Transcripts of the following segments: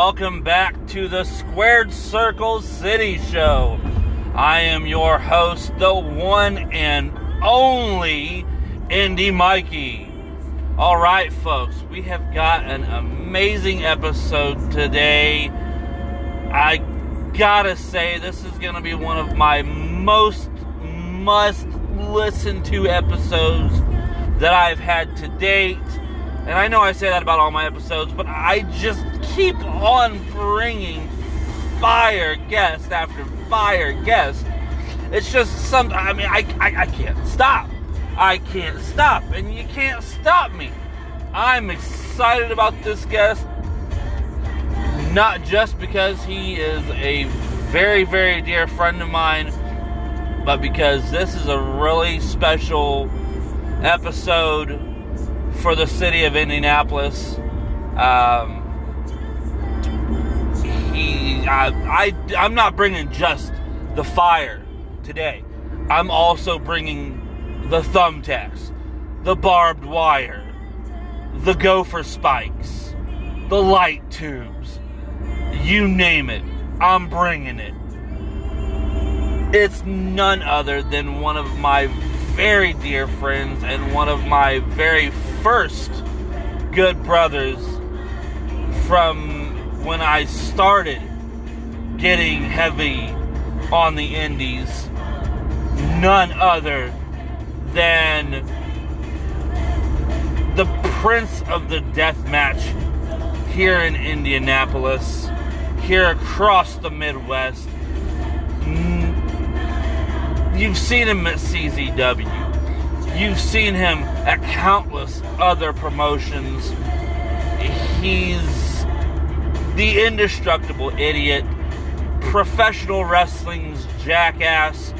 welcome back to the Squared Circle City Show. I am your host, the one and only Indy Mikey. All right, folks, we have got an amazing episode today. I gotta say, this is gonna be one of my most must-listen-to episodes that I've had to date. And I know I say that about all my episodes, but I just keep on bringing fire guest after fire guest. It's just something, I mean, I can't stop. I can't stop, and you can't stop me. I'm excited about this guest, not just because he is a very, very dear friend of mine, but because this is a really special episode for the city of Indianapolis. I'm not bringing just the fire today. I'm also bringing the thumbtacks, the barbed wire, the gopher spikes, the light tubes. You name it, I'm bringing it. It's none other than one of my very dear friends and one of my very first good brothers from when I started getting heavy on the indies, none other than the prince of the deathmatch here in Indianapolis, here across the Midwest. You've seen him at CZW. You've seen him at countless other promotions. He's the indestructible idiot, professional wrestling's jackass,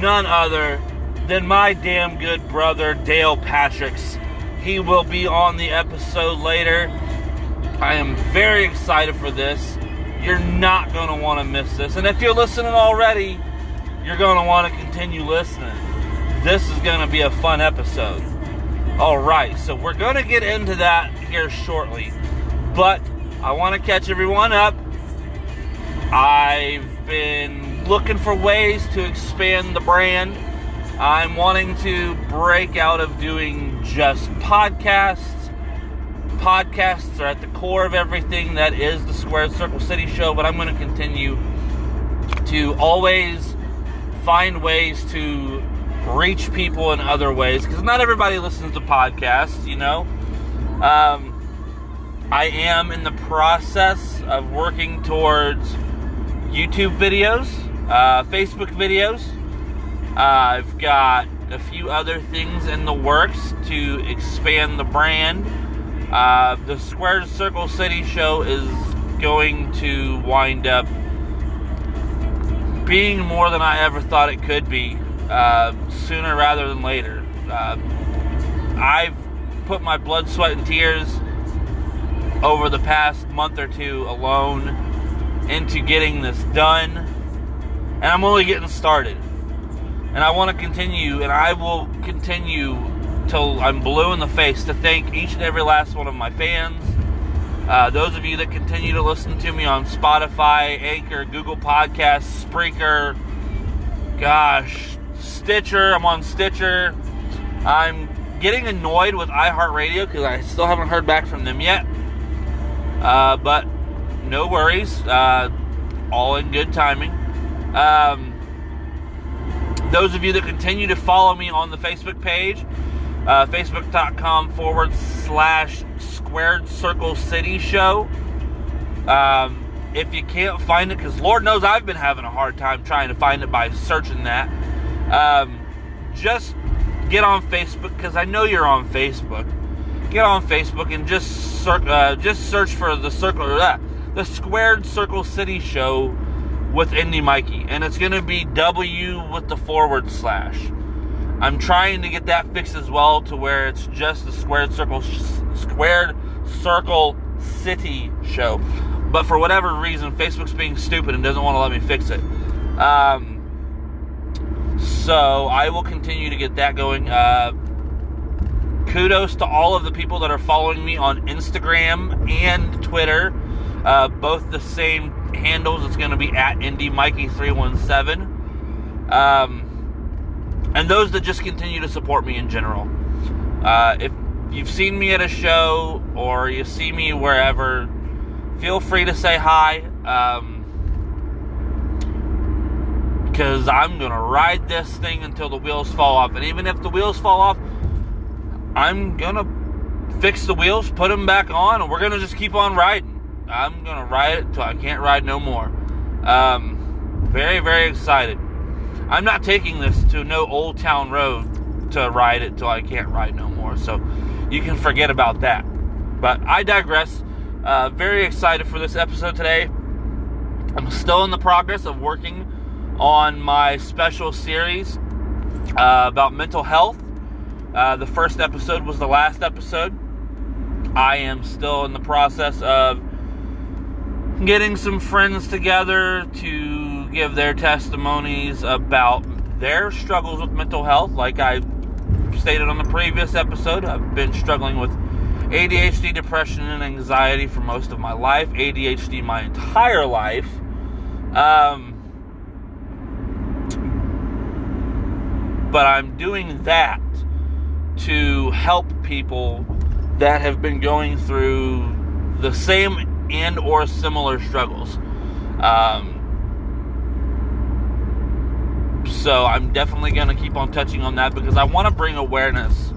none other than my damn good brother, Dale Patricks. He will be on the episode later. I am very excited for this. You're not going to want to miss this. And if you're listening already, you're going to want to continue listening. This is going to be a fun episode. All right, so we're going to get into that here shortly. But I want to catch everyone up. I've been looking for ways to expand the brand. I'm wanting to break out of doing just podcasts. Podcasts are at the core of everything that is the Squared Circle City Show. But I'm going to continue to always find ways to reach people in other ways, because not everybody listens to podcasts, you know. I am in the process of working towards YouTube videos, Facebook videos. I've got a few other things in the works to expand the brand. The Squared Circle City Show is going to wind up being more than I ever thought it could be, sooner rather than later. I've put my blood, sweat, and tears over the past month or two alone into getting this done, and I'm only getting started. And I want to continue, and I will continue till I'm blue in the face to thank each and every last one of my fans. Those of you that continue to listen to me on Spotify, Anchor, Google Podcasts, Spreaker, Stitcher. I'm on Stitcher. I'm getting annoyed with iHeartRadio because I still haven't heard back from them yet. But no worries. All in good timing. Those of you that continue to follow me on the Facebook page, facebook.com/Squared Circle City Show. If you can't find it, because Lord knows I've been having a hard time trying to find it by searching that, just get on Facebook, because I know you're on Facebook. Get on Facebook and just search for the Squared Circle City Show with Indy Mikey, and it's going to be W with the / I'm trying to get that fixed as well, to where it's just the Squared Circle City Show. But for whatever reason, Facebook's being stupid and doesn't want to let me fix it. So I will continue to get that going. Kudos to all of the people that are following me on Instagram and Twitter. Both the same handles. It's going to be at Indy Mikey 317. And those that just continue to support me in general. If you've seen me at a show or you see me wherever, feel free to say hi. Because I'm going to ride this thing until the wheels fall off. And even if the wheels fall off, I'm going to fix the wheels, put them back on, and we're going to just keep on riding. I'm going to ride it till I can't ride no more. Very, very excited. I'm not taking this to no Old Town Road to ride it till I can't ride no more. So you can forget about that. But I digress. Very excited for this episode today. I'm still in the progress of working on my special series about mental health. The first episode was the last episode. I am still in the process of getting some friends together to give their testimonies about their struggles with mental health. Like I stated on the previous episode, I've been struggling with ADHD, depression, and anxiety for most of my life. ADHD my entire life. But I'm doing that to help people that have been going through the same and or similar struggles. So I'm definitely going to keep on touching on that because I want to bring awareness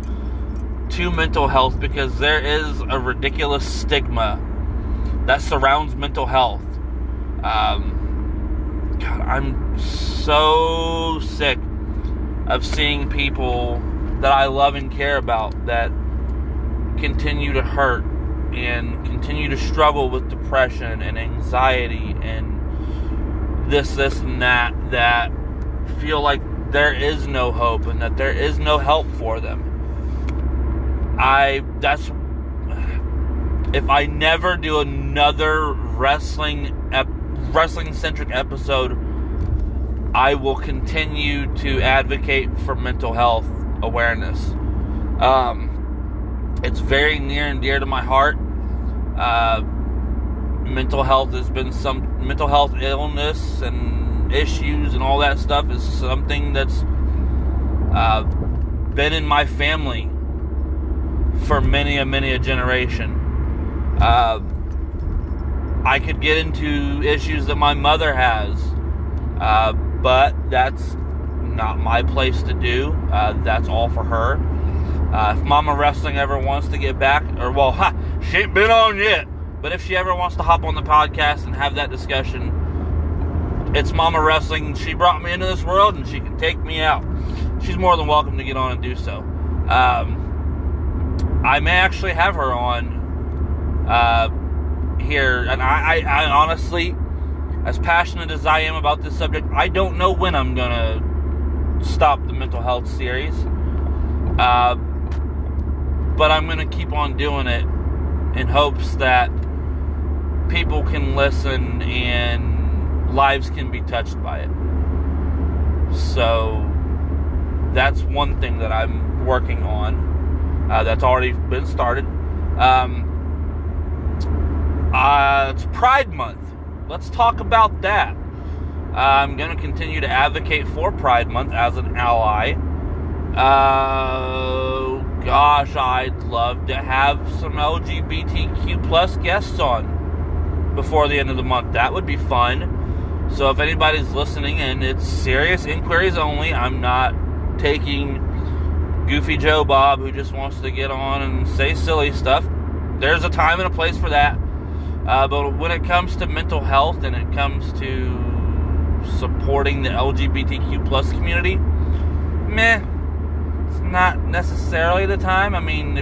to mental health because there is a ridiculous stigma that surrounds mental health. God, I'm so sick of seeing people that I love and care about that continue to hurt and continue to struggle with depression and anxiety and this and that feel like there is no hope and that there is no help for them. If I never do another wrestling-centric episode, I will continue to advocate for mental health awareness. It's very near and dear to my heart. Mental health illness and issues and all that stuff is something that's been in my family for many a generation. I could get into issues that my mother has, but that's not my place to do. That's all for her. If Mama Wrestling ever wants to get back, she ain't been on yet, but if she ever wants to hop on the podcast and have that discussion, it's Mama Wrestling. She brought me into this world, and she can take me out. She's more than welcome to get on and do so. I may actually have her on here, and I honestly, as passionate as I am about this subject, I don't know when I'm going to stop the mental health series. But I'm going to keep on doing it in hopes that people can listen and lives can be touched by it. So that's one thing that I'm working on that's already been started. It's Pride Month. Let's talk about that. I'm going to continue to advocate for Pride Month as an ally. Gosh, I'd love to have some LGBTQ plus guests on before the end of the month. That would be fun. So if anybody's listening and it's serious inquiries only, I'm not taking Goofy Joe Bob who just wants to get on and say silly stuff. There's a time and a place for that. But when it comes to mental health and it comes to supporting the LGBTQ plus community, it's not necessarily the time. I mean,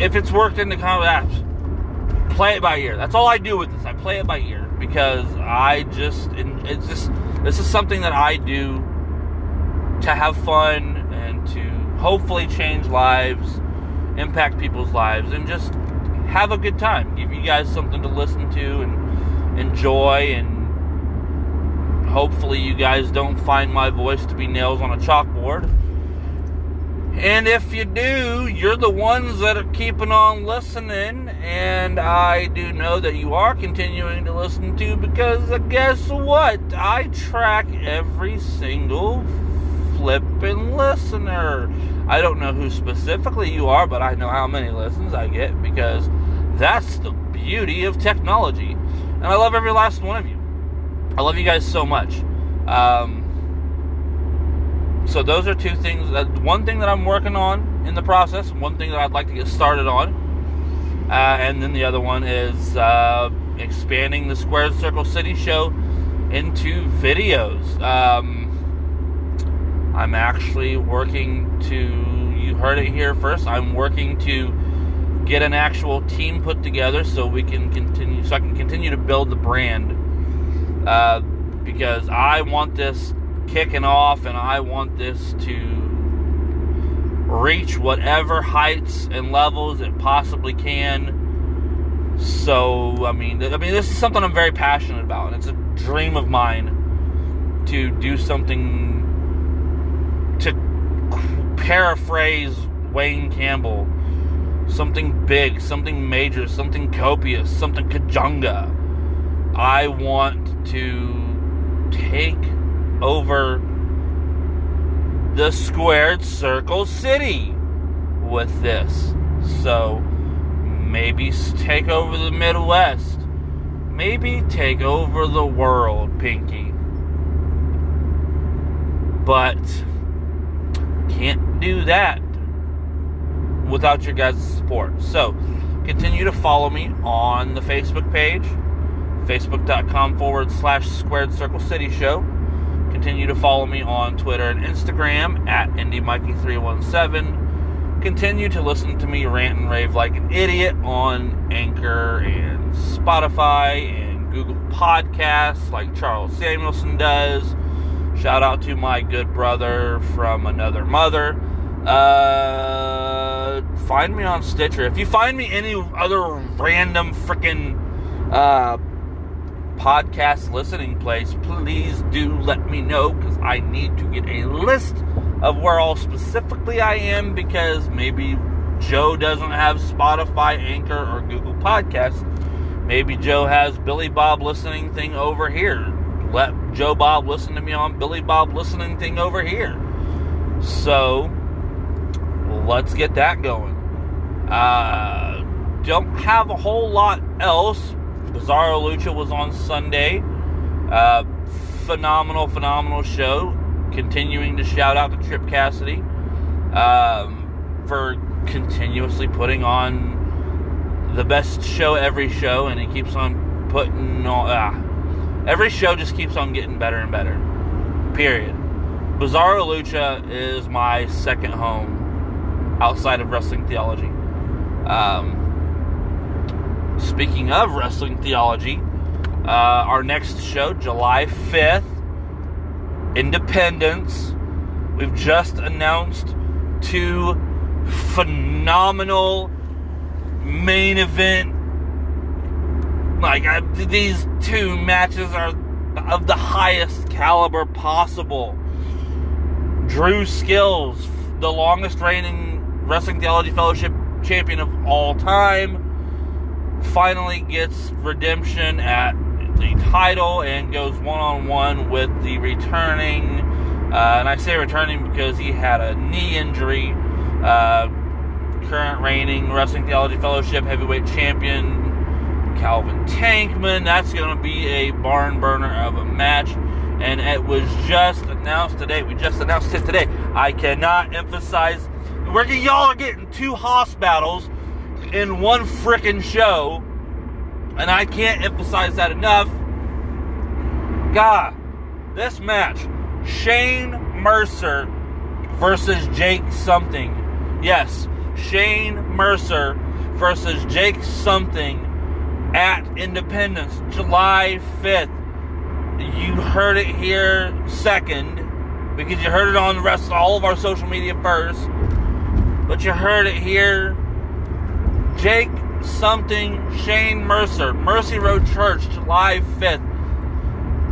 if it's worked into combat, play it by ear. That's all I do with this. I play it by ear because this is something that I do to have fun and to hopefully change lives, impact people's lives, and just have a good time. Give you guys something to listen to and enjoy, and hopefully you guys don't find my voice to be nails on a chalkboard. And if you do, you're the ones that are keeping on listening, and I do know that you are continuing to listen to, because guess what? I track every single flipping listener. I don't know who specifically you are, but I know how many listens I get, because that's the beauty of technology. And I love every last one of you. I love you guys so much. So those are two things. One thing that I'm working on in the process. One thing that I'd like to get started on. And then the other one is expanding the Squared Circle City Show into videos. I'm actually working to... You heard it here first. I'm working to get an actual team put together so we can continue. So I can continue to build the brand. Because I want this kicking off, and I want this to reach whatever heights and levels it possibly can. So, I mean, this is something I'm very passionate about, and it's a dream of mine to do something, to paraphrase Wayne Campbell, something big, something major, something copious, something Kajunga. I want to take over the Squared Circle City with this. So maybe take over the Midwest, maybe take over the world, Pinky, but can't do that without your guys' support. So continue to follow me on the Facebook page, facebook.com/Squared Circle City Show. Continue to follow me on Twitter and Instagram at IndyMikey317. Continue to listen to me rant and rave like an idiot on Anchor and Spotify and Google Podcasts like Charles Samuelson does. Shout out to my good brother from another mother. Find me on Stitcher. If you find me any other random freaking podcast listening place, please do let me know, because I need to get a list of where all specifically I am, because maybe Joe doesn't have Spotify, Anchor, or Google Podcasts. Maybe Joe has Billy Bob listening thing over here. Let Joe Bob listen to me on Billy Bob listening thing over here. So let's get that going. Don't have a whole lot else. Bizarro Lucha was on Sunday. Phenomenal show. Continuing to shout out to Tripp Cassidy for continuously putting on the best show every show, and he keeps on putting on... every show just keeps on getting better and better. Period. Bizarro Lucha is my second home outside of Wrestling Theology. Speaking of Wrestling Theology, our next show, July 5th, Independence. We've just announced two phenomenal main event. These two matches are of the highest caliber possible. Drew Skills, the longest reigning Wrestling Theology Fellowship champion of all time, finally gets redemption at the title and goes one-on-one with the returning, and I say returning because he had a knee injury, current reigning Wrestling Theology Fellowship heavyweight champion, Calvin Tankman. That's going to be a barn burner of a match, and it was just announced today. We just announced it today. I cannot emphasize, y'all are getting two hoss battles in one freaking show, and I can't emphasize that enough. God, this match, Shane Mercer versus Jake something. Yes, Shane Mercer versus Jake something at Independence, July 5th. You heard it here second, because you heard it on the rest of all of our social media first, but you heard it here. Jake something, Shane Mercer, Mercy Road Church, July 5th.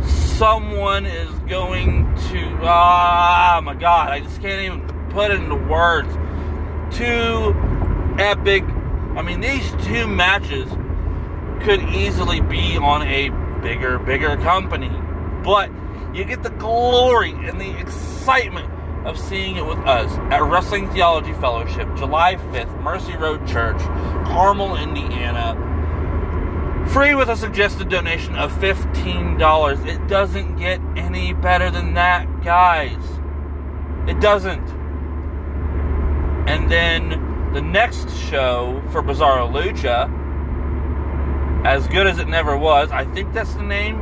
Someone is going to... Oh my God, I just can't even put into words. Two epic, I mean, these two matches could easily be on a bigger company, but you get the glory and the excitement of seeing it with us at Wrestling Theology Fellowship, July 5th, Mercy Road Church, Carmel, Indiana. Free with a suggested donation of $15. It doesn't get any better than that, guys. It doesn't. And then the next show for Bizarro Lucha, As Good As It Never Was, I think that's the name.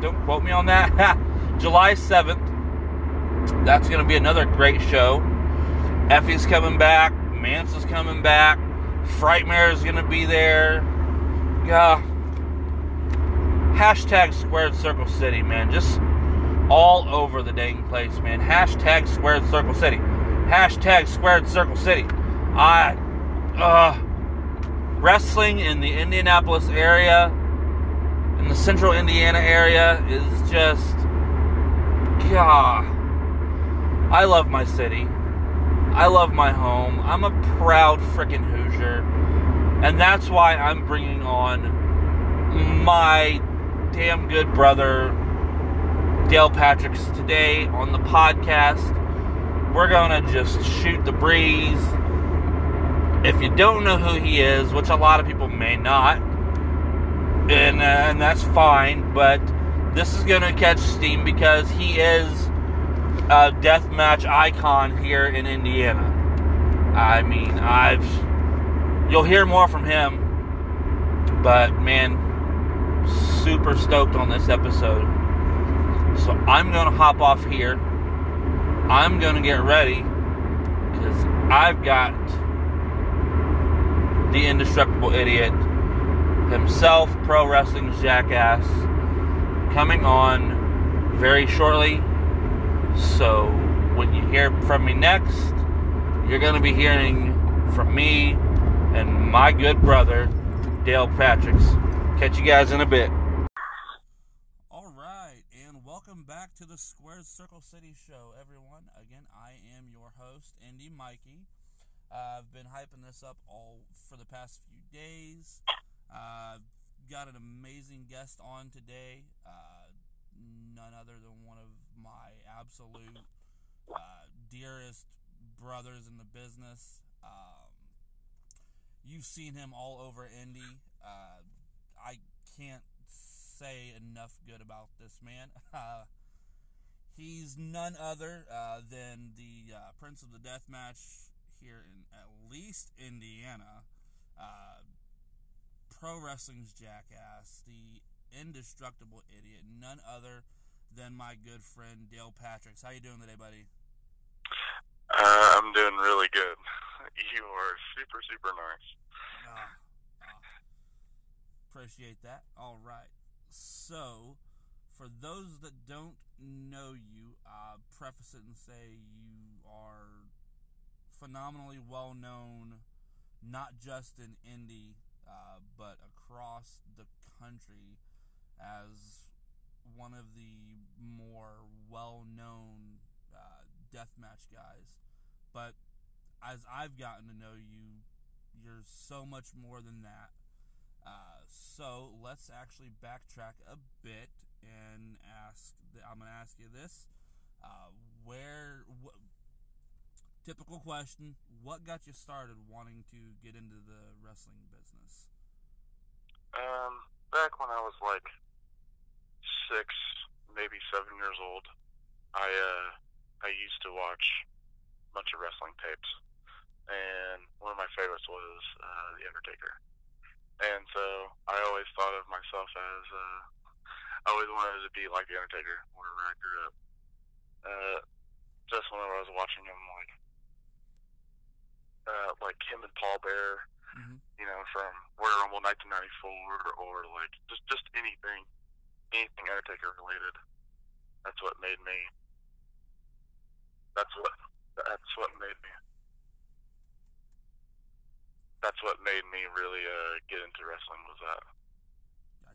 Don't quote me on that. July 7th. That's going to be another great show. Effie's coming back. Mance is coming back. Frightmare is going to be there. Yeah. Hashtag Squared Circle City, man. Just all over the dang place, man. Hashtag Squared Circle City. Hashtag Squared Circle City. Wrestling in the Indianapolis area, in the central Indiana area, is just... God. I love my city. I love my home. I'm a proud frickin' Hoosier. And that's why I'm bringing on my damn good brother, Dale Patricks, today on the podcast. We're gonna just shoot the breeze. If you don't know who he is, which a lot of people may not, and that's fine, but this is gonna catch steam because he is a deathmatch icon here in Indiana. I mean, you'll hear more from him, but man, super stoked on this episode. So I'm gonna hop off here. I'm gonna get ready because I've got the indestructible idiot himself, Pro Wrestling's Jackass, coming on very shortly. So, when you hear from me next, you're going to be hearing from me and my good brother, Dale Patricks. Catch you guys in a bit. All right, and welcome back to the Squared Circle City Show, everyone. Again, I am your host, Indy Mikey. I've been hyping this up all for the past few days. I've got an amazing guest on today. None other than one of my absolute dearest brothers in the business. You've seen him all over Indy. I can't say enough good about this man. He's none other than the Prince of the Deathmatch here in at least Indiana. Pro Wrestling's Jackass, the indestructible idiot, none other than my good friend Dale Patricks. How you doing today, buddy? I'm doing really good. You are super nice. Appreciate that. All right. So, for those that don't know you, preface it and say you are phenomenally well known, not just in Indy, but across the country as one of the more well-known deathmatch guys. But as I've gotten to know you, you're so much more than that. So let's actually backtrack a bit and ask. I'm going to ask you this: typical question, what got you started wanting to get into the wrestling business? Back when I was like 6, maybe 7 years old, I used to watch a bunch of wrestling tapes, and one of my favorites was the Undertaker. And so I always thought of myself as I always wanted to be like the Undertaker whenever I grew up. Just whenever I was watching him, like him and Paul Bear, you know, from Royal Rumble 1994, or like just anything. Anything Undertaker related, that's what made me really get into wrestling was that.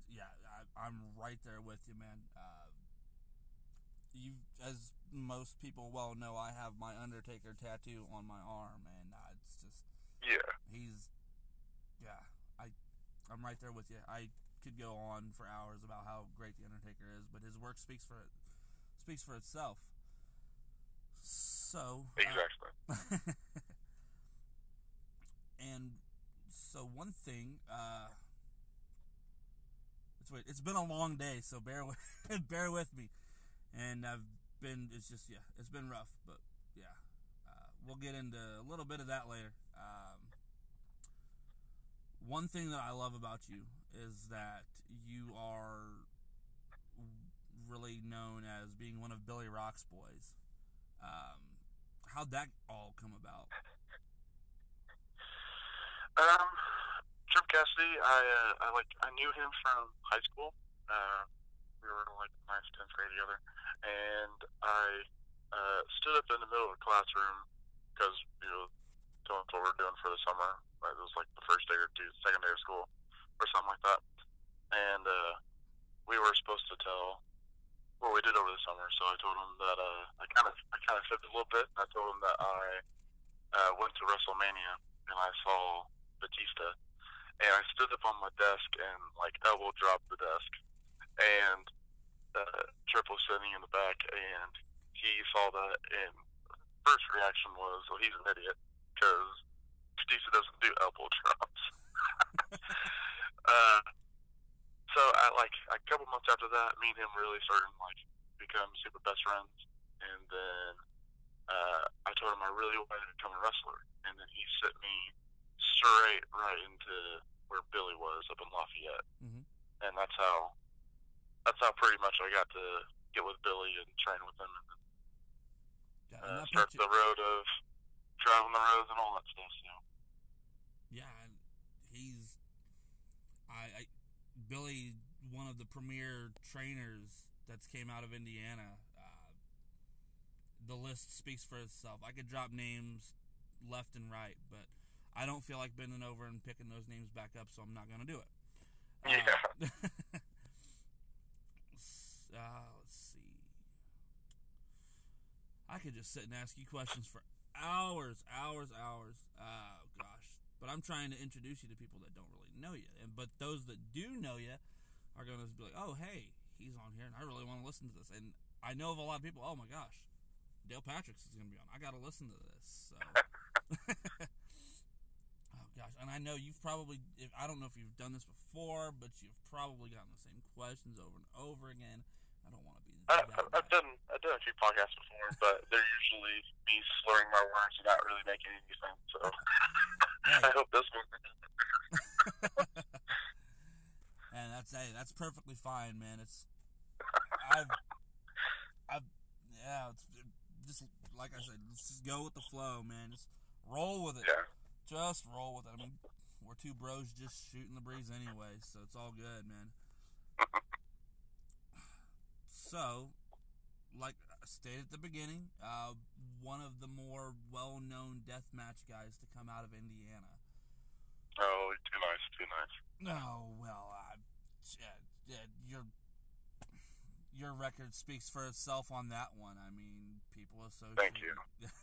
Yeah, I'm right there with you, man. you, as most people well know, I have my Undertaker tattoo on my arm, and it's just... Yeah. I'm right there with you. I could go on for hours about how great the Undertaker is, but his work speaks for itself. So... Exactly. And so one thing... it's been a long day, so bear with me. And it's been rough, but yeah. We'll get into a little bit of that later. One thing that I love about you is that you are really known as being one of Billy Rock's boys. How'd that all come about? Tripp Cassidy, I knew him from high school. We were in 9th, 10th grade together, and I stood up in the middle of the classroom because telling what we were doing for the summer. It was the first day or second day of school, or something like that. And we were supposed to tell what we did over the summer. So I told him that I kind of fibbed a little bit. And I told him that I went to WrestleMania and I saw Batista. And I stood up on my desk and, elbow dropped the desk. And Tripp was sitting in the back, and he saw that, and first reaction was, well, he's an idiot, because Batista doesn't do elbow drops. So, a couple months after that, me and him really started, become super best friends. And then I told him I really wanted to become a wrestler. And then he sent me right into where Billy was up in Lafayette, mm-hmm. And that's how pretty much I got to get with Billy and train with him, and start the road of driving the roads and all that stuff. So. Yeah, Billy, one of the premier trainers that's came out of Indiana. The list speaks for itself. I could drop names left and right, but I don't feel like bending over and picking those names back up, so I'm not going to do it. Yeah. Let's see. I could just sit and ask you questions for hours. Oh, gosh. But I'm trying to introduce you to people that don't really know you. But those that do know you are going to be like, oh, hey, he's on here, and I really want to listen to this. And I know of a lot of people, oh, my gosh, Dale Patricks is going to be on. I got to listen to this. So... Oh, gosh, and I know you've probably, I don't know if you've done this before, but you've probably gotten the same questions over and over again. I don't want to be... I've done a few podcasts before, but they're usually me slurring my words and not really making any sense, so I hope this one... And that's perfectly fine, man. It's... just, like I said, let's just go with the flow, man. Just roll with it. Yeah. Just roll with it. I mean, we're two bros just shooting the breeze anyway, so it's all good, man. So, like I stated at the beginning, one of the more well-known deathmatch guys to come out of Indiana. Oh, too nice. Oh, well, your record speaks for itself on that one. I mean, people associate... Thank you.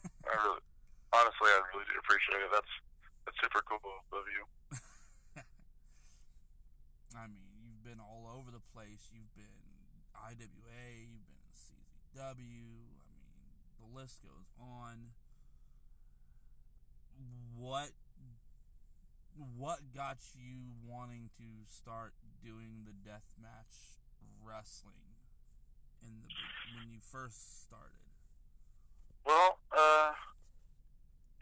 Honestly, I really do appreciate it. That's super cool of you. I mean, you've been all over the place. You've been IWA, you've been CZW. I mean, the list goes on. What got you wanting to start doing the deathmatch wrestling when you first started? Well,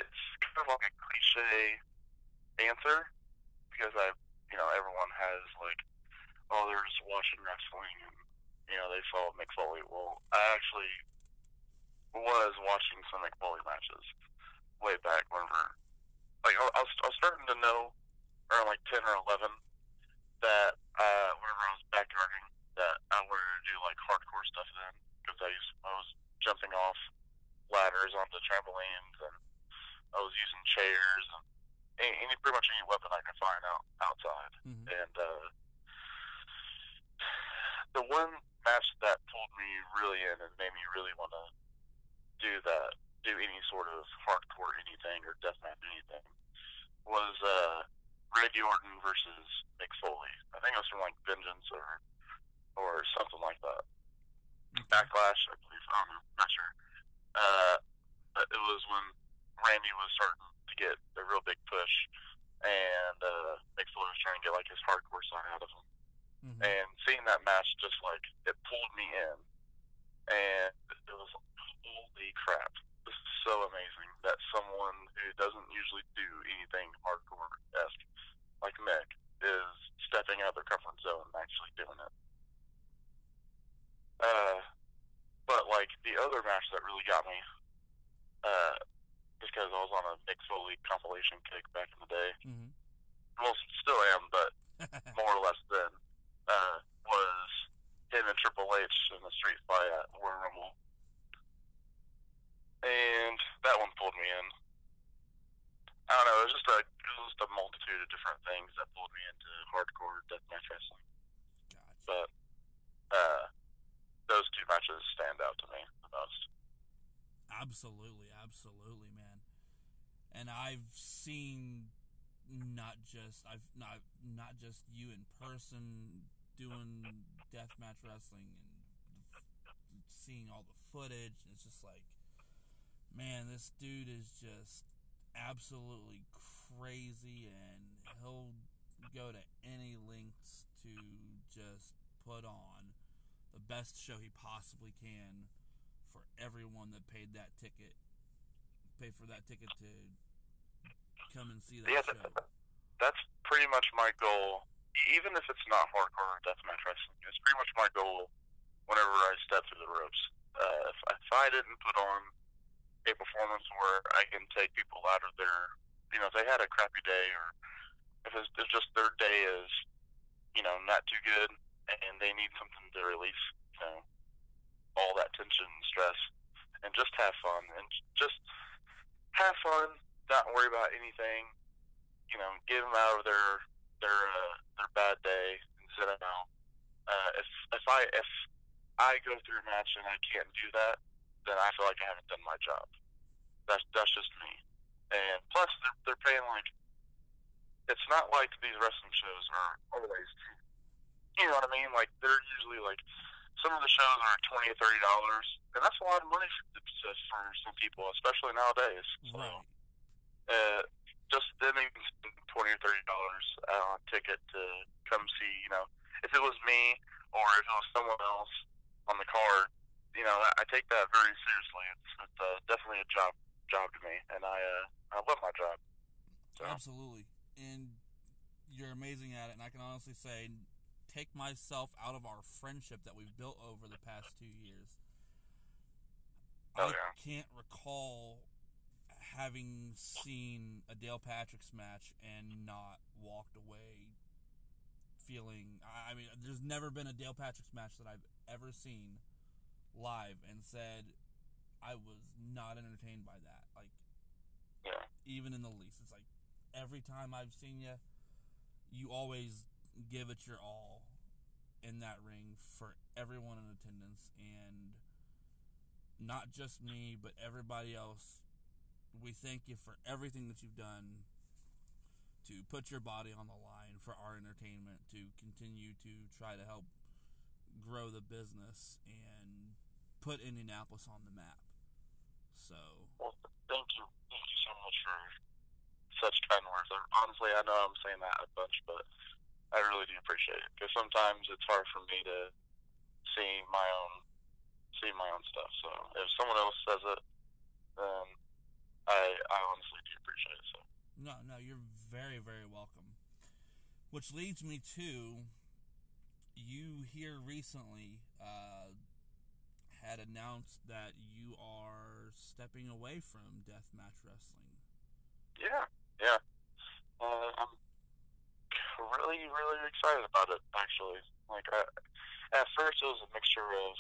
it's kind of a cliche answer, because everyone has they're just watching wrestling and they saw Mick Foley. Well, I actually was watching some Mick Foley matches way back whenever. I was starting to know around 10 or 11 that whenever I was backyarding that I wanted to do hardcore stuff then, because I was jumping off ladders onto trampolines and I was using chairs and any pretty much any weapon I could find outside. Mm-hmm. And the one match that pulled me really in and made me really want to do that, do any sort of hardcore anything or deathmatch anything, was Randy Orton versus Mick Foley. I think it was from like Vengeance or something like that. Backlash, I believe. I don't know. I'm not sure. But it was when Randy was starting to get a real big push, and Mick Foley was trying to get like his hardcore side out of him. Mm-hmm. And seeing that match, just like it pulled me in, and it was like, holy crap, this is so amazing that someone who doesn't usually do anything hardcore-esque like Mick is stepping out of their comfort zone and actually doing it. But like the other match that really got me, because I was on a Mick Foley compilation kick back in the day, mm-hmm. well, still am, but more or less then, was him and Triple H in the street fight at Royal Rumble. And that one pulled me in. I don't know, it was just a multitude of different things that pulled me into hardcore deathmatch wrestling. Gotcha. But those two matches stand out to me the most. Absolutely, absolutely, man. And I've seen not just you in person doing deathmatch wrestling and seeing all the footage. And it's just like, man, this dude is just absolutely crazy, and he'll go to any lengths to just put on the best show he possibly can for everyone that paid for that ticket to come and see that show. That's pretty much my goal, even if it's not hardcore deathmatch wrestling. It's pretty much my goal whenever I step through the ropes. If I didn't put on a performance where I can take people out of their, if they had a crappy day, or if it's just their day is, not too good and they need something to release, all that tension and stress, and just have fun, not worry about anything, get them out of their bad day and sit them out. If I go through a match and I can't do that, then I feel like I haven't done my job. That's just me. And plus, they're paying like, it's not like these wrestling shows are always cheap. You know what I mean? Like, they're usually like, some of the shows are $20 or $30, and that's a lot of money for some people, especially nowadays. So, right. Just them even spending $20 or $30 on a ticket to come see, if it was me or if it was someone else on the card, I take that very seriously. It's definitely a job to me, and I love my job. So. Absolutely, and you're amazing at it. And I can honestly say, take myself out of our friendship that we've built over the past 2 years. Oh, yeah. I can't recall having seen a Dale Patricks match and not walked away feeling. I mean, there's never been a Dale Patricks match that I've ever seen live and said I was not entertained by that, like, yeah, even in the least. It's like every time I've seen you always give it your all in that ring for everyone in attendance, and not just me but everybody else. We thank you for everything that you've done to put your body on the line for our entertainment, to continue to try to help grow the business and put Indianapolis on the map. So, well, thank you so much for such kind words. Honestly, I know I'm saying that a bunch, but I really do appreciate it, because sometimes it's hard for me to see my own stuff. So if someone else says it, then I honestly do appreciate it. So no, you're very, very welcome. Which leads me to, you here recently had announced that you are stepping away from deathmatch wrestling. Yeah. I'm really, really excited about it, actually. Like, at first it was a mixture of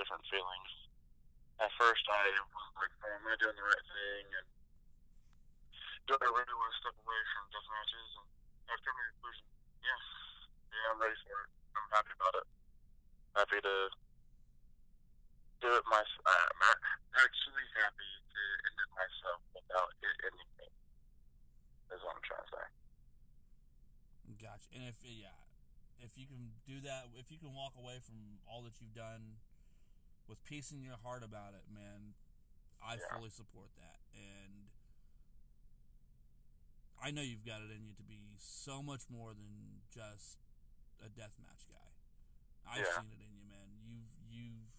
different feelings. At first I was like, am I doing the right thing, and do I really want to step away from deathmatches? And I've come to the conclusion, yes, I'm ready for it. I'm happy about it. if you can do that, if you can walk away from all that you've done with peace in your heart about it, man, I fully support that. And I know you've got it in you to be so much more than just a deathmatch guy. I've seen it in you, man. You've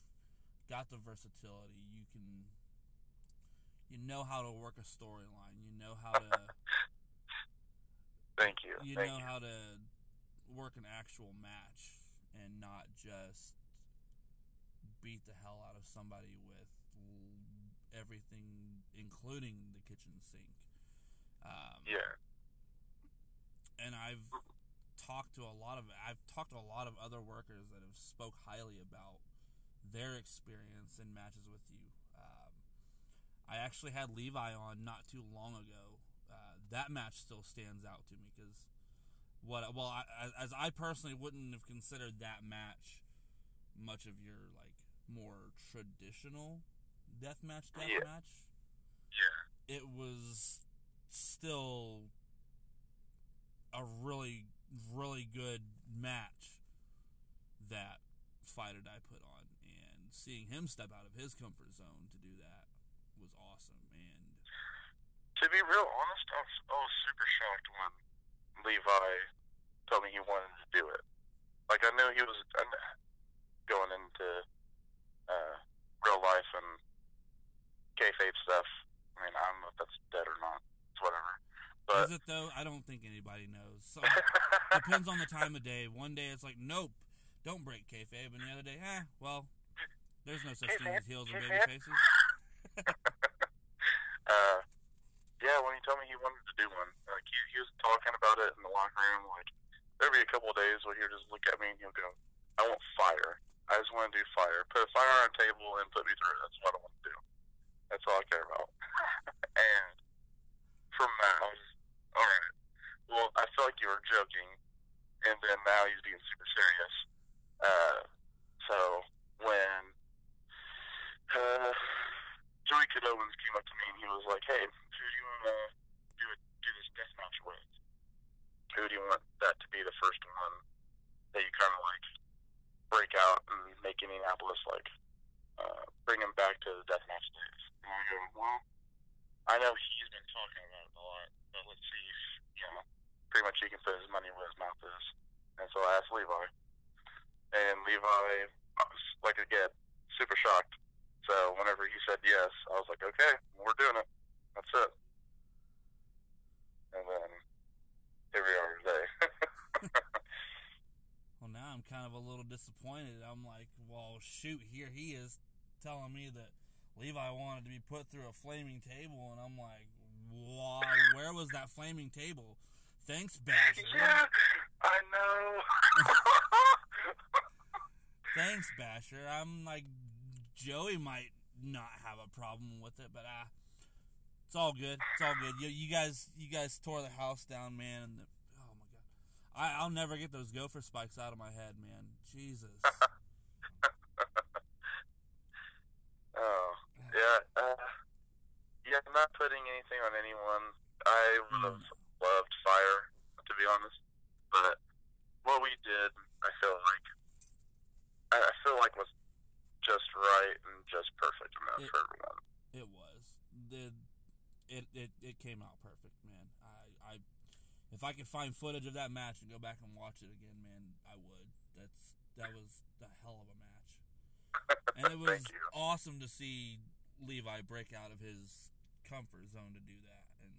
got the versatility. You can, you know how to work a storyline. You know how to. Thank you. You know how to work an actual match and not just beat the hell out of somebody with everything, including the kitchen sink. And I've talked to a lot of other workers that have spoke highly about their experience in matches with you. I actually had Levi on not too long ago. That match still stands out to me because I personally wouldn't have considered that match much of your like more traditional deathmatch. Yeah, it was still a really, really good match that Fight or Die put on, and seeing him step out of his comfort zone to do that was awesome. And to be real honest, I was super shocked when Levi told me he wanted to do it. Like, I knew he was going into real life and kayfabe stuff. I mean, I don't know if that's dead or not. It's whatever. But, is it, though? I don't think anybody knows. So, depends on the time of day. One day it's like, nope, don't break kayfabe. And the other day, well, there's no such thing as heels and baby faces. When he told me he wanted to do one, like, he was talking about it in the locker room. Like, there'd be a couple of days where he would just look at me and he'll go, I want fire. I just want to do fire. Put a fire on a table and put me through it. That's what I want to do. That's all I care about. And from that, I was alright. Well, I felt like you were joking, and then now he's being super serious. So when Joey Kid Owens came up to me and he was like, "Hey, who do you want to do this deathmatch with? Who do you want that to be the first one that you kind of like break out and make Indianapolis like bring him back to the deathmatch days?" And I go, "Well, I know he's been talking about it a lot, but let's see if, you know, pretty much he can put his money where his mouth is." And so I asked Levi. And Levi, I was, like, again, super shocked. So whenever he said yes, I was like, okay, we're doing it. That's it. And then here we are today. Well, now I'm kind of a little disappointed. I'm like, well, shoot, here he is telling me that Levi wanted to be put through a flaming table, and I'm like, wow, where was that flaming table? Thanks, Basher. Yeah, I know. Thanks, Basher. I'm like, Joey might not have a problem with it, but it's all good. It's all good. You guys tore the house down, man. And oh my God, I'll never get those gopher spikes out of my head, man. Jesus. Oh, yeah. Yeah, I'm not putting anything on anyone. I would have loved fire, to be honest. But what we did, I feel like was just right and just perfect enough for everyone. It was. It came out perfect, man. I if I could find footage of that match and go back and watch it again, man, I would. That was the hell of a match. And it was awesome to see Levi break out of his comfort zone to do that. And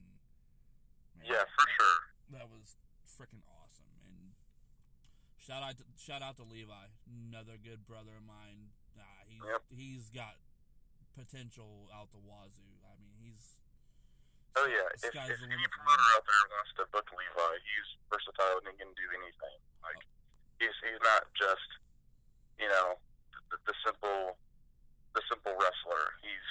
man, yeah, for sure. That was freaking awesome. And shout out to Levi, another good brother of mine. He's got potential out the wazoo. I mean, he's... Oh, yeah. If any promoter out there wants to book Levi, he's versatile and he can do anything. Like, he's not just, you know... The simple wrestler. He's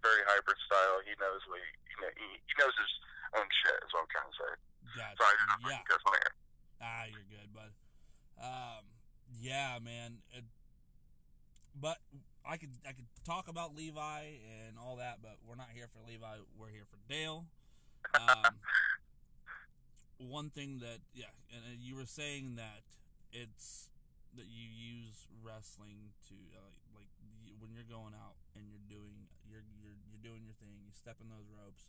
very hybrid style. He knows he knows his own shit, is what I'm trying to say. Gotcha. Sorry, I didn't know if I could go somewhere. Ah, you're good, bud. Yeah, man. But I could talk about Levi and all that, but we're not here for Levi. We're here for Dale. One thing that, and you were saying that it's that you use wrestling to like when you're going out and you're doing your thing, you step in those ropes,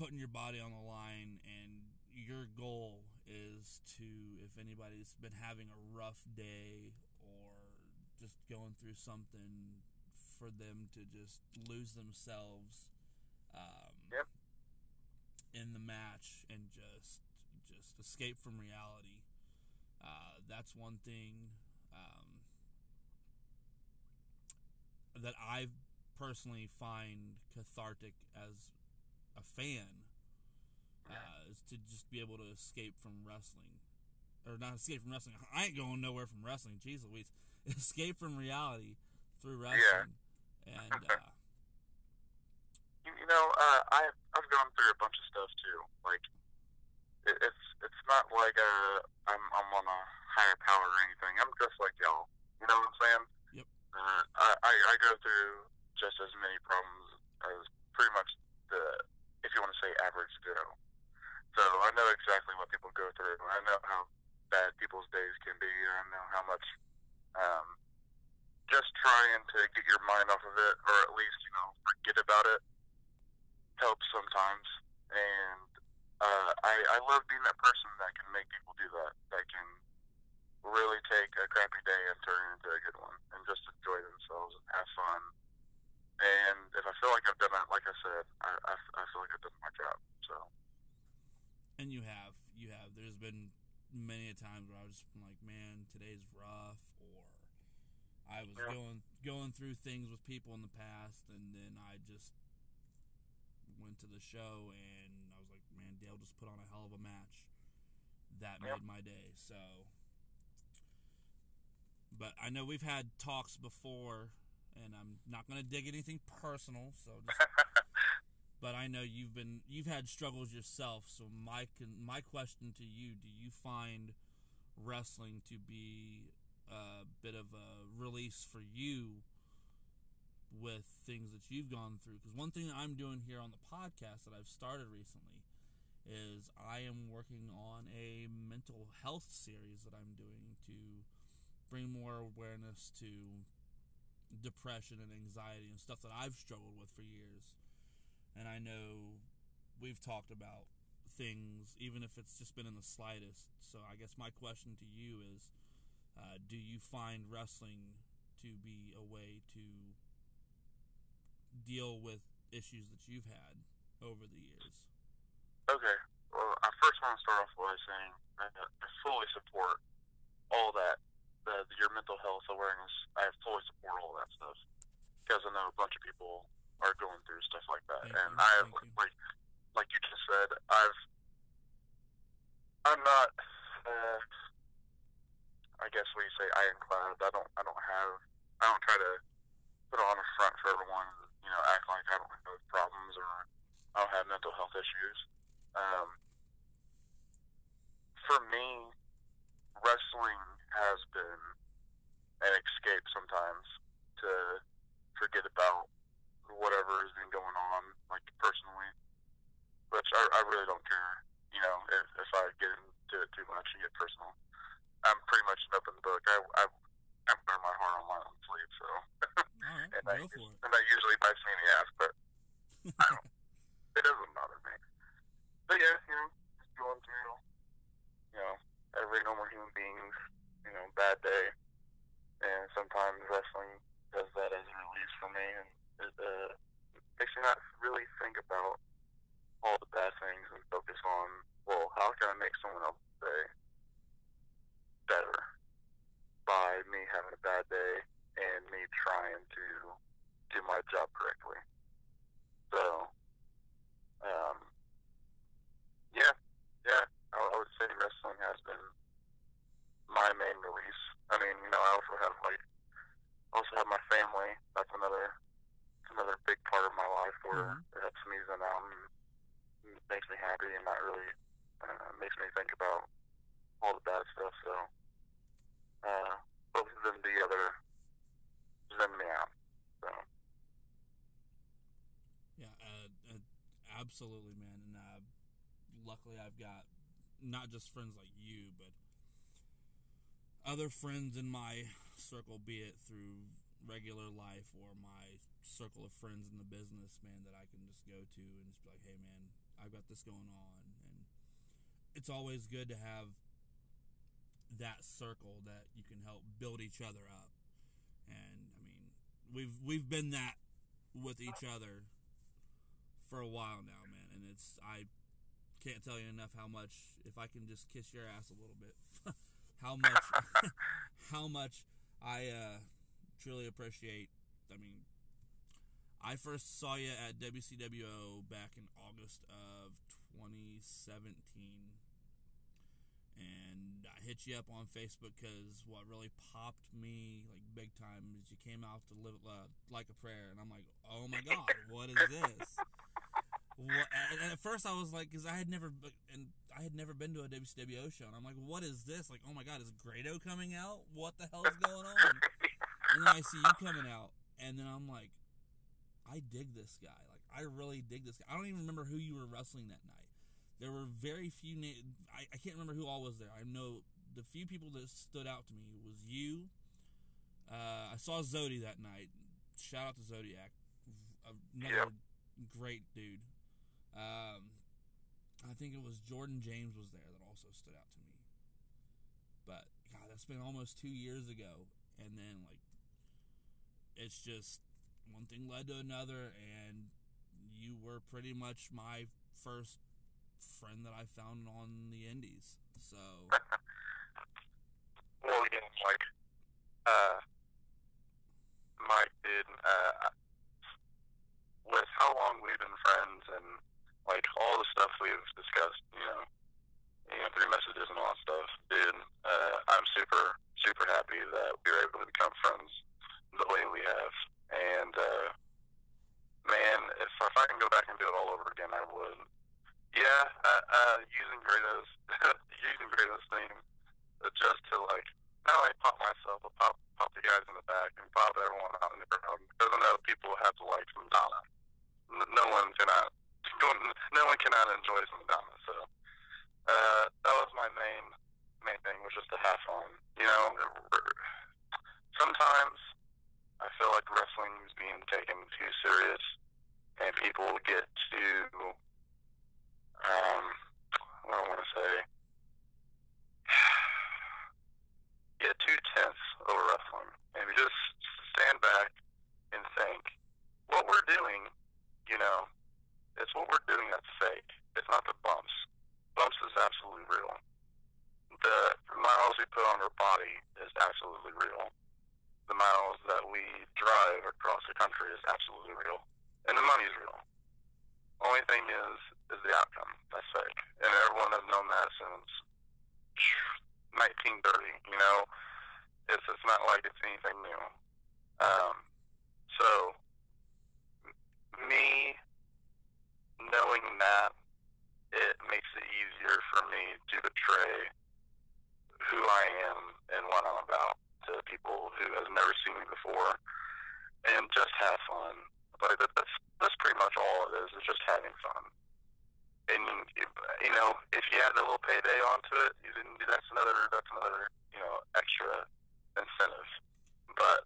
putting your body on the line, and your goal is to, if anybody's been having a rough day or just going through something, for them to just lose themselves in the match and just escape from reality. That's one thing that I personally find cathartic as a fan, is to just be able to escape from wrestling. Or not escape from wrestling. I ain't going nowhere from wrestling. Jeez Louise. Escape from reality through wrestling. Yeah. And, you know, I've gone through a bunch of stuff, too. Like, it's not like I'm on a higher power or anything. I'm just like y'all. You know what I'm saying? Yep. I go through just as many problems as pretty much the, if you want to say, average girl. So I know exactly what people go through. I know how bad people's days can be. I know how much just trying to get your mind off of it, or at least, you know, forget about it, helps sometimes. And I love being that person that can make people do that, that can really take a crappy day and turn it into a good one and just enjoy themselves and have fun. And if I feel like I've done that, like I said, I feel like I've done my job. So. And you have. There's been many a times where I've just been like, man, today's rough, or I was going through things with people in the past, and then I just went to the show and I was like, man, Dale just put on a hell of a match. That made my day. So, but I know we've had talks before, and I'm not going to dig anything personal. So, just, but I know you've had struggles yourself. So my question to you: do you find wrestling to be a bit of a release for you with things that you've gone through? Because one thing that I'm doing here on the podcast that I've started recently is I am working on a mental health series that I'm doing to bring more awareness to depression and anxiety and stuff that I've struggled with for years. And I know we've talked about things, even if it's just been in the slightest. So I guess my question to you is, do you find wrestling to be a way to deal with issues that you've had over the years? Okay. Well, I first want to start off by saying I fully support all that, your mental health awareness. I fully support all that stuff because I know a bunch of people are going through stuff like that. Like you just said, I'm not, I guess when you say ironclad, I don't try to put on a front for everyone, you know, act like I don't have those problems or I don't have mental health issues. For me, wrestling has been an escape sometimes to forget about whatever has been going on, like personally, which I really don't care, you know, if I get into it too much and get personal. I'm pretty much an open book. I wear my heart on my own sleeve, so. Right, and that usually bites me in the ass, but I don't. It doesn't bother me. But yeah, you know, just going through, you know, every normal human being's, you know, bad day, and sometimes wrestling does that as a release for me, and it makes me not really think about all the bad things and focus on, well, how can I make someone else's day better by me having a bad day and me trying to do my job correctly. So, I would say wrestling has been my main release. I mean, you know, I also have my family. That's another big part of my life where it helps me zen out and makes me happy and not really makes me think about all the bad stuff. So, both of them together zen me out. So. Yeah, absolutely, man. And luckily, I've got not just friends like you, but other friends in my circle, be it through regular life or my circle of friends in the business, man, that I can just go to and just be like, hey, man, I've got this going on. And it's always good to have that circle that you can help build each other up. And, I mean, we've been that with each other for a while now, man. And it's, I can't tell you enough how much, if I can just kiss your ass a little bit, how much I truly appreciate. I mean, I first saw you at WCWO back in August of 2017. And I hit you up on Facebook because what really popped me, like, big time is you came out to Live Like a Prayer. And I'm like, oh, my God, what is this? What? And at first I was like, because I had never been to a WCWO show. And I'm like, what is this? Like, oh, my God, is Grado coming out? What the hell is going on? And then I see you coming out. And then I'm like, I dig this guy. Like, I really dig this guy. I don't even remember who you were wrestling that night. There were very few names. I can't remember who all was there. I know the few people that stood out to me was you. I saw Zodi that night. Shout out to Zodiac. Another great dude. I think it was Jordan James was there that also stood out to me. But, God, that's been almost 2 years ago. And then, like, it's just one thing led to another. And you were pretty much my first friend that I found on the indies, so. Well, yeah, like, Mike did, with how long we've been friends and, like, all the stuff we've discussed, you know, through messages and all that stuff, dude, I'm super, super happy that we were able to become friends the way we have, and, man, if I can go back and do it all over again, I would. Yeah, using Grado's thing just to, like, not only pop myself, but pop the guys in the back and pop everyone out in the crowd. Because I know people have to like some Madonna. No one cannot enjoy some Madonna. So that was my main thing, was just to have fun. You know, sometimes I feel like wrestling is being taken too serious, and people get too. What I want to say, get too tense over wrestling. Maybe just stand back and think, what we're doing, you know, it's what we're doing that's fake. It's not the bumps. Bumps is absolutely real. The miles we put on our body is absolutely real. The miles that we drive across the country is absolutely real. And the money is real. Only thing is the outcome. That's fake. And everyone has known that since 1930, you know? It's not like it's anything new. So, me knowing that, it makes it easier for me to betray who I am and what I'm about to people who have never seen me before and just have fun. Like, that's pretty much all it is just having fun. And, you know, if you add a little payday onto it, you didn't do that's another, you know, extra incentive. But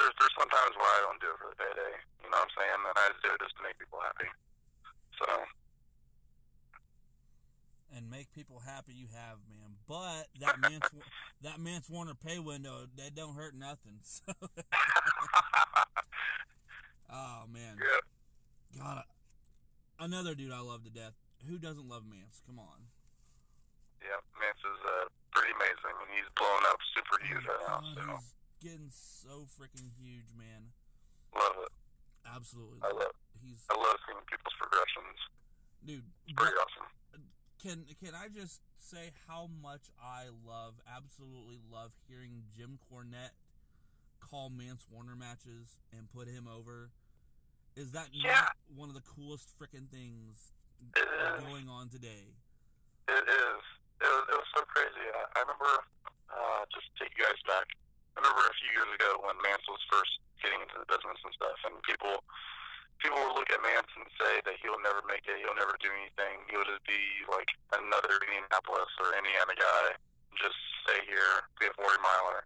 there's sometimes where I don't do it for the payday, you know what I'm saying? And I just do it just to make people happy. So. And make people happy you have, man. But that that Mance Warner pay window, that don't hurt nothing. So. Oh, man. Yep. God, another dude I love to death. Who doesn't love Mance? Come on. Yeah, Mance is pretty amazing. And he's blowing up super huge right now. He's getting so freaking huge, man. Love it. Absolutely. I love seeing people's progressions. Dude. It's pretty awesome. Can I just say how much I absolutely love hearing Jim Cornette call Mance Warner matches and put him over? Is that not one of the coolest freaking things going on today? It is. It was so crazy. I remember, just to take you guys back, I remember a few years ago when Mance was first getting into the business and stuff, and people would look at Mance and say that he'll never make it, he'll never do anything, he'll just be like another Indianapolis or Indiana guy, just stay here, be a 40-miler.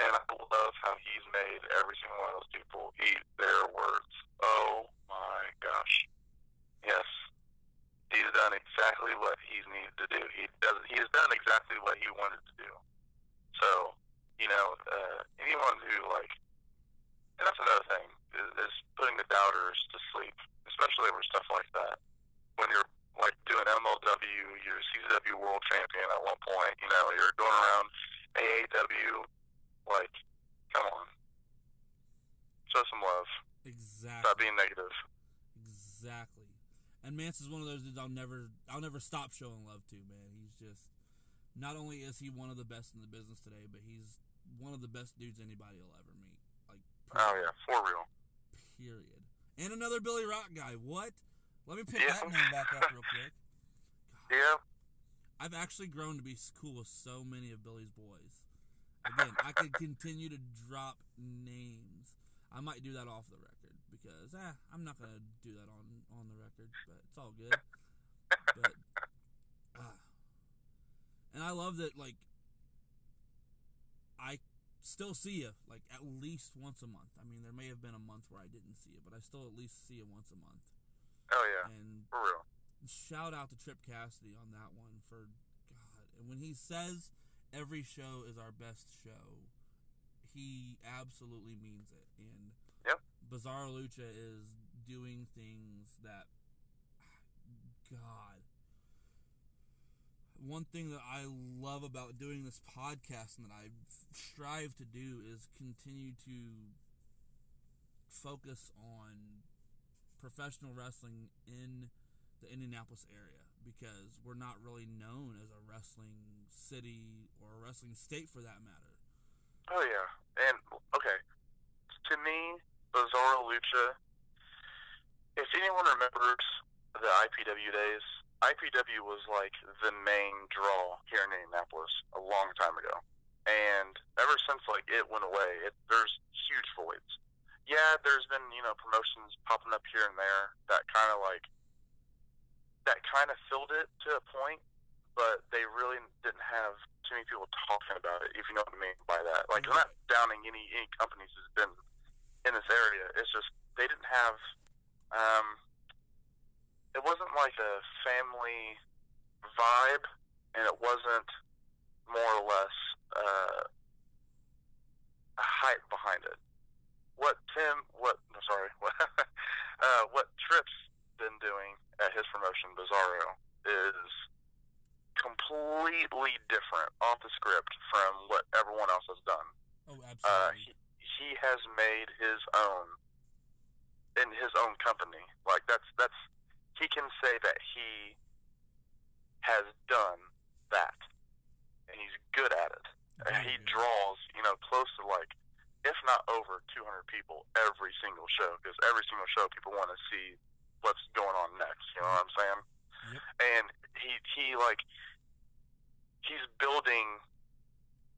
And I love how he's made every single one of those people eat their words. Oh, my gosh. Yes. He's done exactly what he needed to do. He has done exactly what he wanted to do. So, you know, anyone who, like, and that's another thing, is putting the doubters to sleep, especially over stuff like that. When you're, like, doing MLW, you're a CZW world champion at one point, you know, you're going around AAW, like, come on. Show some love. Exactly. Stop being negative. Exactly. And Mance is one of those dudes I'll never stop showing love to, man. He's just, not only is he one of the best in the business today, but he's one of the best dudes anybody will ever meet. Like, period. Oh yeah, for real. Period. And another Billy Rock guy. What? Let me pick that name back up real quick. God. Yeah. I've actually grown to be cool with so many of Billy's boys. Again, I could continue to drop names. I might do that off the record because I'm not gonna do that on the record, but it's all good. But, and I love that, like, I still see you like at least once a month. I mean, there may have been a month where I didn't see you, but I still at least see you once a month. Oh yeah, and for real. Shout out to Tripp Cassidy on that one for God. And when he says every show is our best show, he absolutely means it. And yep. Bizarro Lucha is doing things that, God. One thing that I love about doing this podcast and that I strive to do is continue to focus on professional wrestling in the Indianapolis area, because we're not really known as a wrestling city or a wrestling state for that matter. Oh, yeah. And, okay, to me, Bizarro Lucha, if anyone remembers the IPW days, IPW was, like, the main draw here in Indianapolis a long time ago. And ever since, like, it went away, there's huge voids. Yeah, there's been, you know, promotions popping up here and there that kind of, like, that kind of filled it to a point, but they really didn't have too many people talking about it, if you know what I mean by that. Like, I'm not downing any companies that's been in this area. It's just they didn't have it wasn't like a family vibe, and it wasn't more or less a hype behind it. What Tripp's been doing at his promotion, Bizarro, is completely different off the script from what everyone else has done. Oh, absolutely. He has made his own in his own company. Like, that's he can say that he has done that, and he's good at it. And he draws, you know, close to, like, if not over 200 people every single show, because every single show people want to see what's going on next, you know what I'm saying? Yep. And he's building,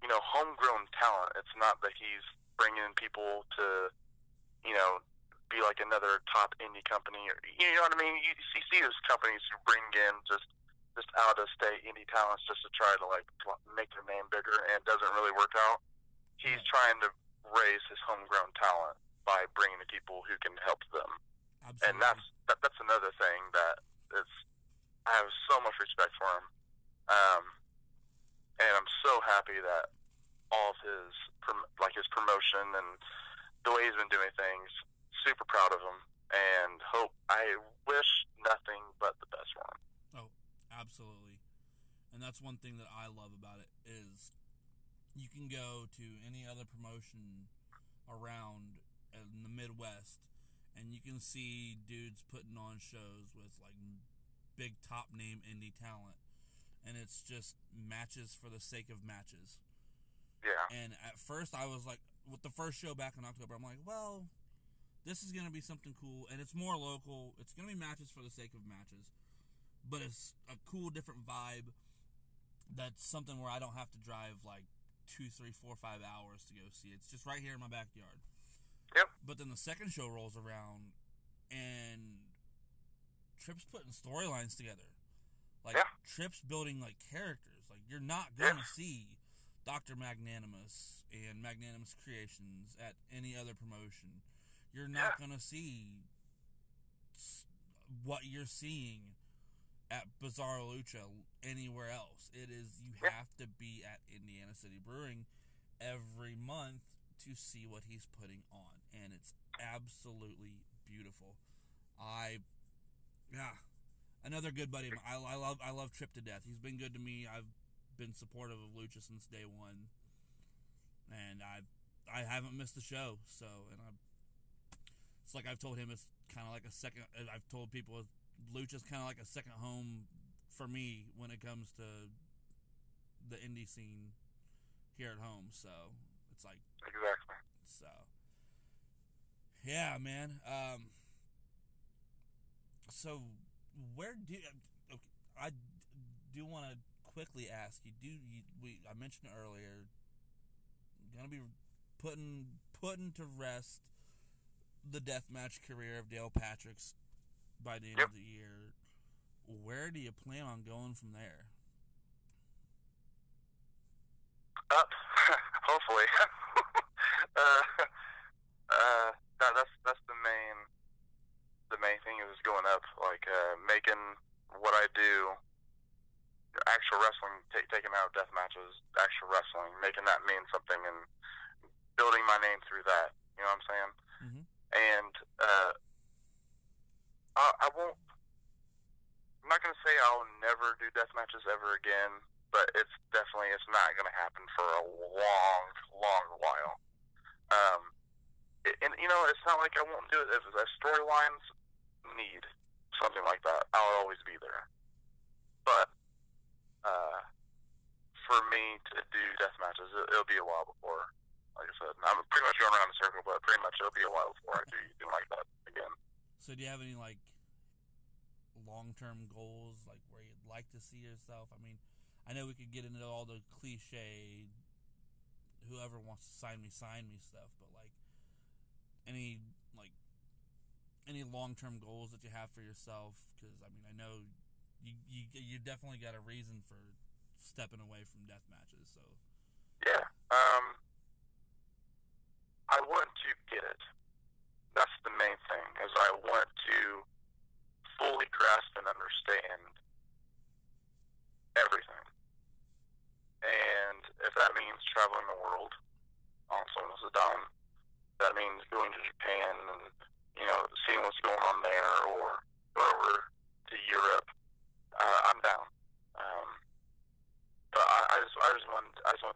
you know, homegrown talent. It's not that he's bringing people to, you know, be like another top indie company, or, you know what I mean? You see those companies who bring in just out of state indie talents just to try to, like, make their name bigger, and it doesn't really work out. He's trying to raise his homegrown talent by bringing the people who can help them. Absolutely. And that's another thing that is, I have so much respect for him, and I'm so happy that all of his promotion and the way he's been doing things. Super proud of him, and I wish nothing but the best for him. Oh, absolutely. And that's one thing that I love about it is you can go to any other promotion around in the Midwest, and you can see dudes putting on shows with, like, big top name indie talent, and it's just matches for the sake of matches. Yeah. And at first I was like, with the first show back in October, I'm like, well, this is going to be something cool, and it's more local. It's going to be matches for the sake of matches, but it's a cool, different vibe. That's something where I don't have to drive, like, 2, 3, 4, 5 hours to go see it. It's just right here in my backyard. Yep. But then the second show rolls around, and Tripp's putting storylines together. Like, yeah. Tripp's building, like, characters. Like, you're not going to see Dr. Magnanimous and Magnanimous Creations at any other promotion. You're not going to see what you're seeing at Bizarro Lucha anywhere else. It is, you have to be at Indiana City Brewing every month to see what he's putting on, and it's absolutely beautiful. Another good buddy of mine. I love Tripp to death. He's been good to me. I've been supportive of Lucha since day one, and I haven't missed the show. So, and it's like I've told him, it's kind of like a second. I've told people Lucha's kind of like a second home for me when it comes to the indie scene here at home. So it's like exactly. So yeah, man. So where do I do want to quickly ask you? I mentioned earlier, gonna be putting to rest the deathmatch career of Dale Patricks by the end of the year. Where do you plan on going from there? Up, hopefully. That's the main thing is going up, like making what I do, actual wrestling, taking out death matches, actual wrestling, making that mean something, and building my name through that. You know what I'm saying? Mm-hmm. And I'm not gonna say I'll never do death matches ever again, but it's not gonna happen for a long, long while. And you know, it's not like I won't do it. If the storylines need something like that, I'll always be there. But for me to do death matches, it'll be a while before. Like I said, I'm pretty much going around the circle, but pretty much it'll be a while before I do anything like that again. So do you have any, like, long-term goals, like where you'd like to see yourself? I mean, I know we could get into all the cliche, whoever wants to sign me stuff, but, like, any long-term goals that you have for yourself? Because, I mean, I know you definitely got a reason for stepping away from death matches, so. Yeah, I want to get it. That's the main thing, is I want to fully grasp and understand everything. And if that means traveling the world on someone else's dime, that means going to Japan and, you know, seeing what's going on there, or go over to Europe, I'm down. But I just want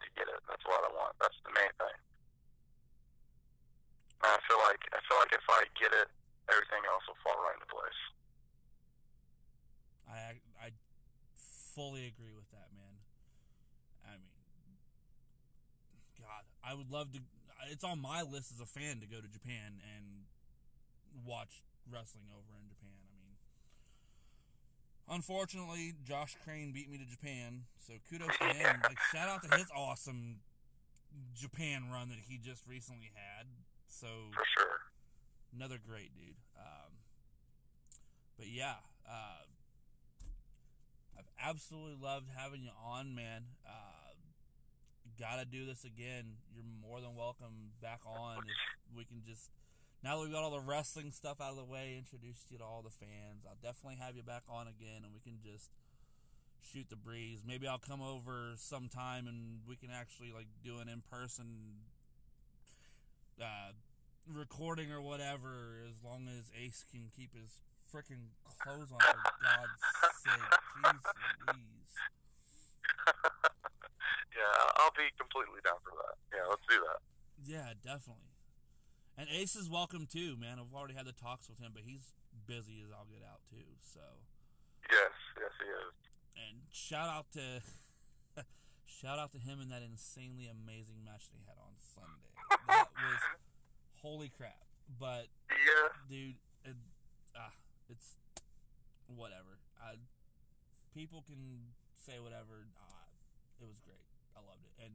to get it. That's what I want. That's the main thing. And I feel like if I get it, everything else will fall right into place. I fully agree with that, man. I mean, God, I would love to. It's on my list as a fan to go to Japan and watch wrestling over in Japan. I mean, unfortunately, Josh Crane beat me to Japan, so kudos to him. Like, shout out to his awesome Japan run that he just recently had. So for sure, another great dude. But yeah, I've absolutely loved having you on, man. Gotta do this again. You're more than welcome back on. If we can just, now that we've got all the wrestling stuff out of the way, introduce you to all the fans, I'll definitely have you back on again, and we can just shoot the breeze. Maybe I'll come over sometime and we can actually, like, do an in-person recording or whatever, as long as Ace can keep his freaking clothes on, for God's sake. Jeez Louise. Yeah, I'll be completely down for that. Yeah, let's do that. Yeah, definitely. And Ace is welcome too, man. I've already had the talks with him, but he's busy as I'll get out too, so. Yes, he is. And shout out to him in that insanely amazing match that he had on Sunday. That was holy crap. But yeah, dude, it's whatever. People can say whatever. It was great. I loved it. And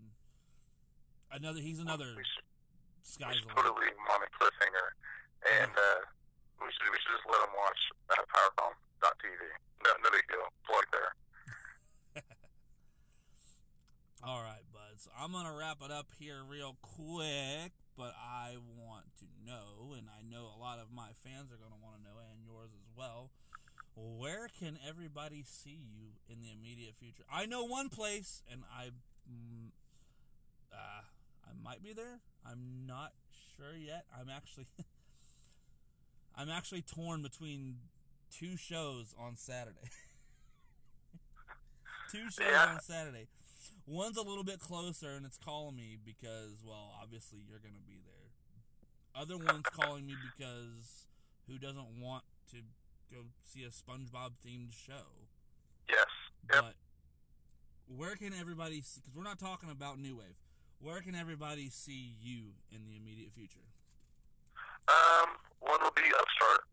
another sky's the limit. We should totally want a cliffhanger, and we should just let him watch PowerCom.tv. No big deal. Plug there. All right, bud. So I'm going to wrap it up here real quick, but I want to know, and I know a lot of my fans are going to want to know, and yours as well, where can everybody see you in the immediate future? I know one place, and I might be there. I'm not sure yet. I'm actually torn between two shows on Saturday. On Saturday. One's a little bit closer, and it's calling me because, well, obviously you're going to be there. Other one's calling me because who doesn't want to go see a SpongeBob-themed show? Yes. Yep. But where can everybody see, because we're not talking about New Wave, where can everybody see you in the immediate future? One will be Upstart.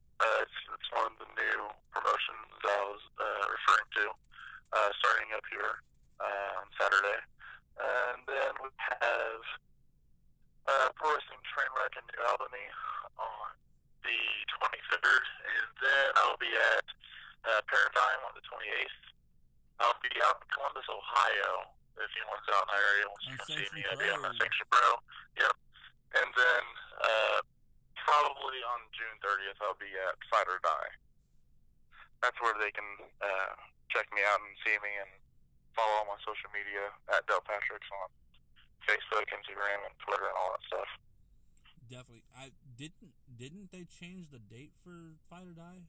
It's one of the new promotions that I was referring to, starting up here on Saturday. And then we have Pro Wrestling Trainwreck in New Albany on the 23rd. And then I'll be at Paradigm on the 28th. I'll be out in Columbus, Ohio, if anyone's out in that area wants to come see me. I'll be out in Sanction Pro. Yep. And then probably on June 30th, I'll be at Fight or Die. That's where they can check me out and see me and follow all my social media at Dale Patricks on Facebook, Instagram, and Twitter, and all that stuff. Definitely. I didn't they change the date for Fight or Die?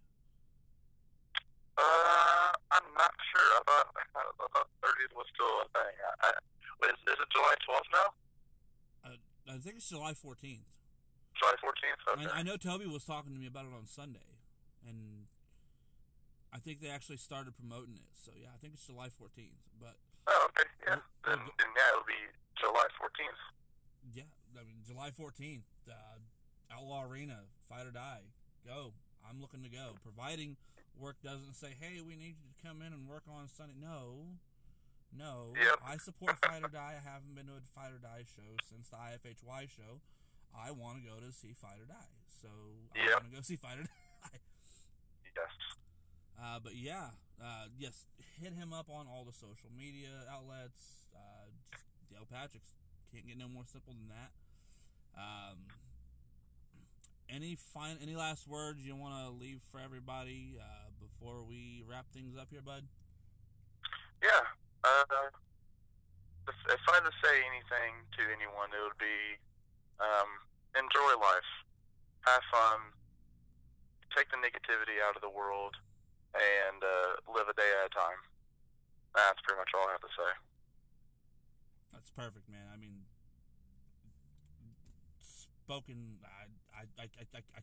I'm not sure. I thought 30th was still a thing. Is it July 12th now? I think it's July 14th. July 14th? Okay. I know Toby was talking to me about it on Sunday, and I think they actually started promoting it. So, yeah, I think it's July 14th. But okay. Yeah. Then it'll be July 14th. Yeah. I mean, July 14th, Outlaw Arena, Fight or Die. Go. I'm looking to go. Providing work doesn't say, hey, we need you to come in and work on Sunday. No. Yep. I support Fight or Die. I haven't been to a Fight or Die show since the IFHY show. I want to go to see Fight or Die. So I want to go see Fight or Die. Yes. But yeah, yes, hit him up on all the social media outlets. Just Dale Patricks. Can't get no more simple than that. Any last words you want to leave for everybody before we wrap things up here, bud? Yeah. If I had to say anything to anyone, it would be enjoy life, have fun, take the negativity out of the world, and live a day at a time. That's pretty much all I have to say. That's perfect, man. I mean, I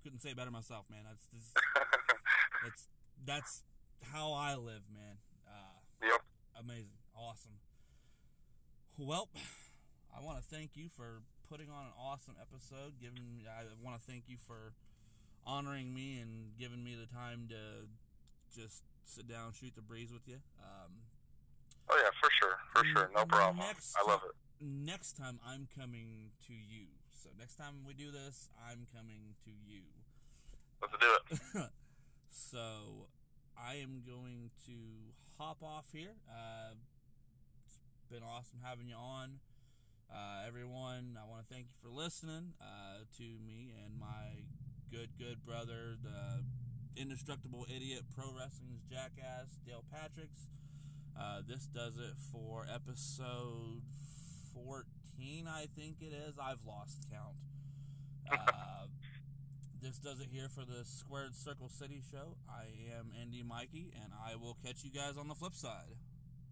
couldn't say it better myself, man. That's how I live, man. Yep. Amazing. Awesome. Well, I want to thank you for putting on an awesome episode. I want to thank you for honoring me and giving me the time to just sit down, shoot the breeze with you. Oh yeah, for sure, no problem. I love it. Next time I'm coming to you. So next time we do this, I'm coming to you. Let's do it. So I am going to hop off here. It's been awesome having you on. Everyone, I want to thank you for listening to me and my good brother, the indestructible idiot, pro wrestling's jackass, Dale Patricks. This does it for episode 14, I think it is. I've lost count. This does it here for the Squared Circle City Show. I am Indy Mikey, and I will catch you guys on the flip side.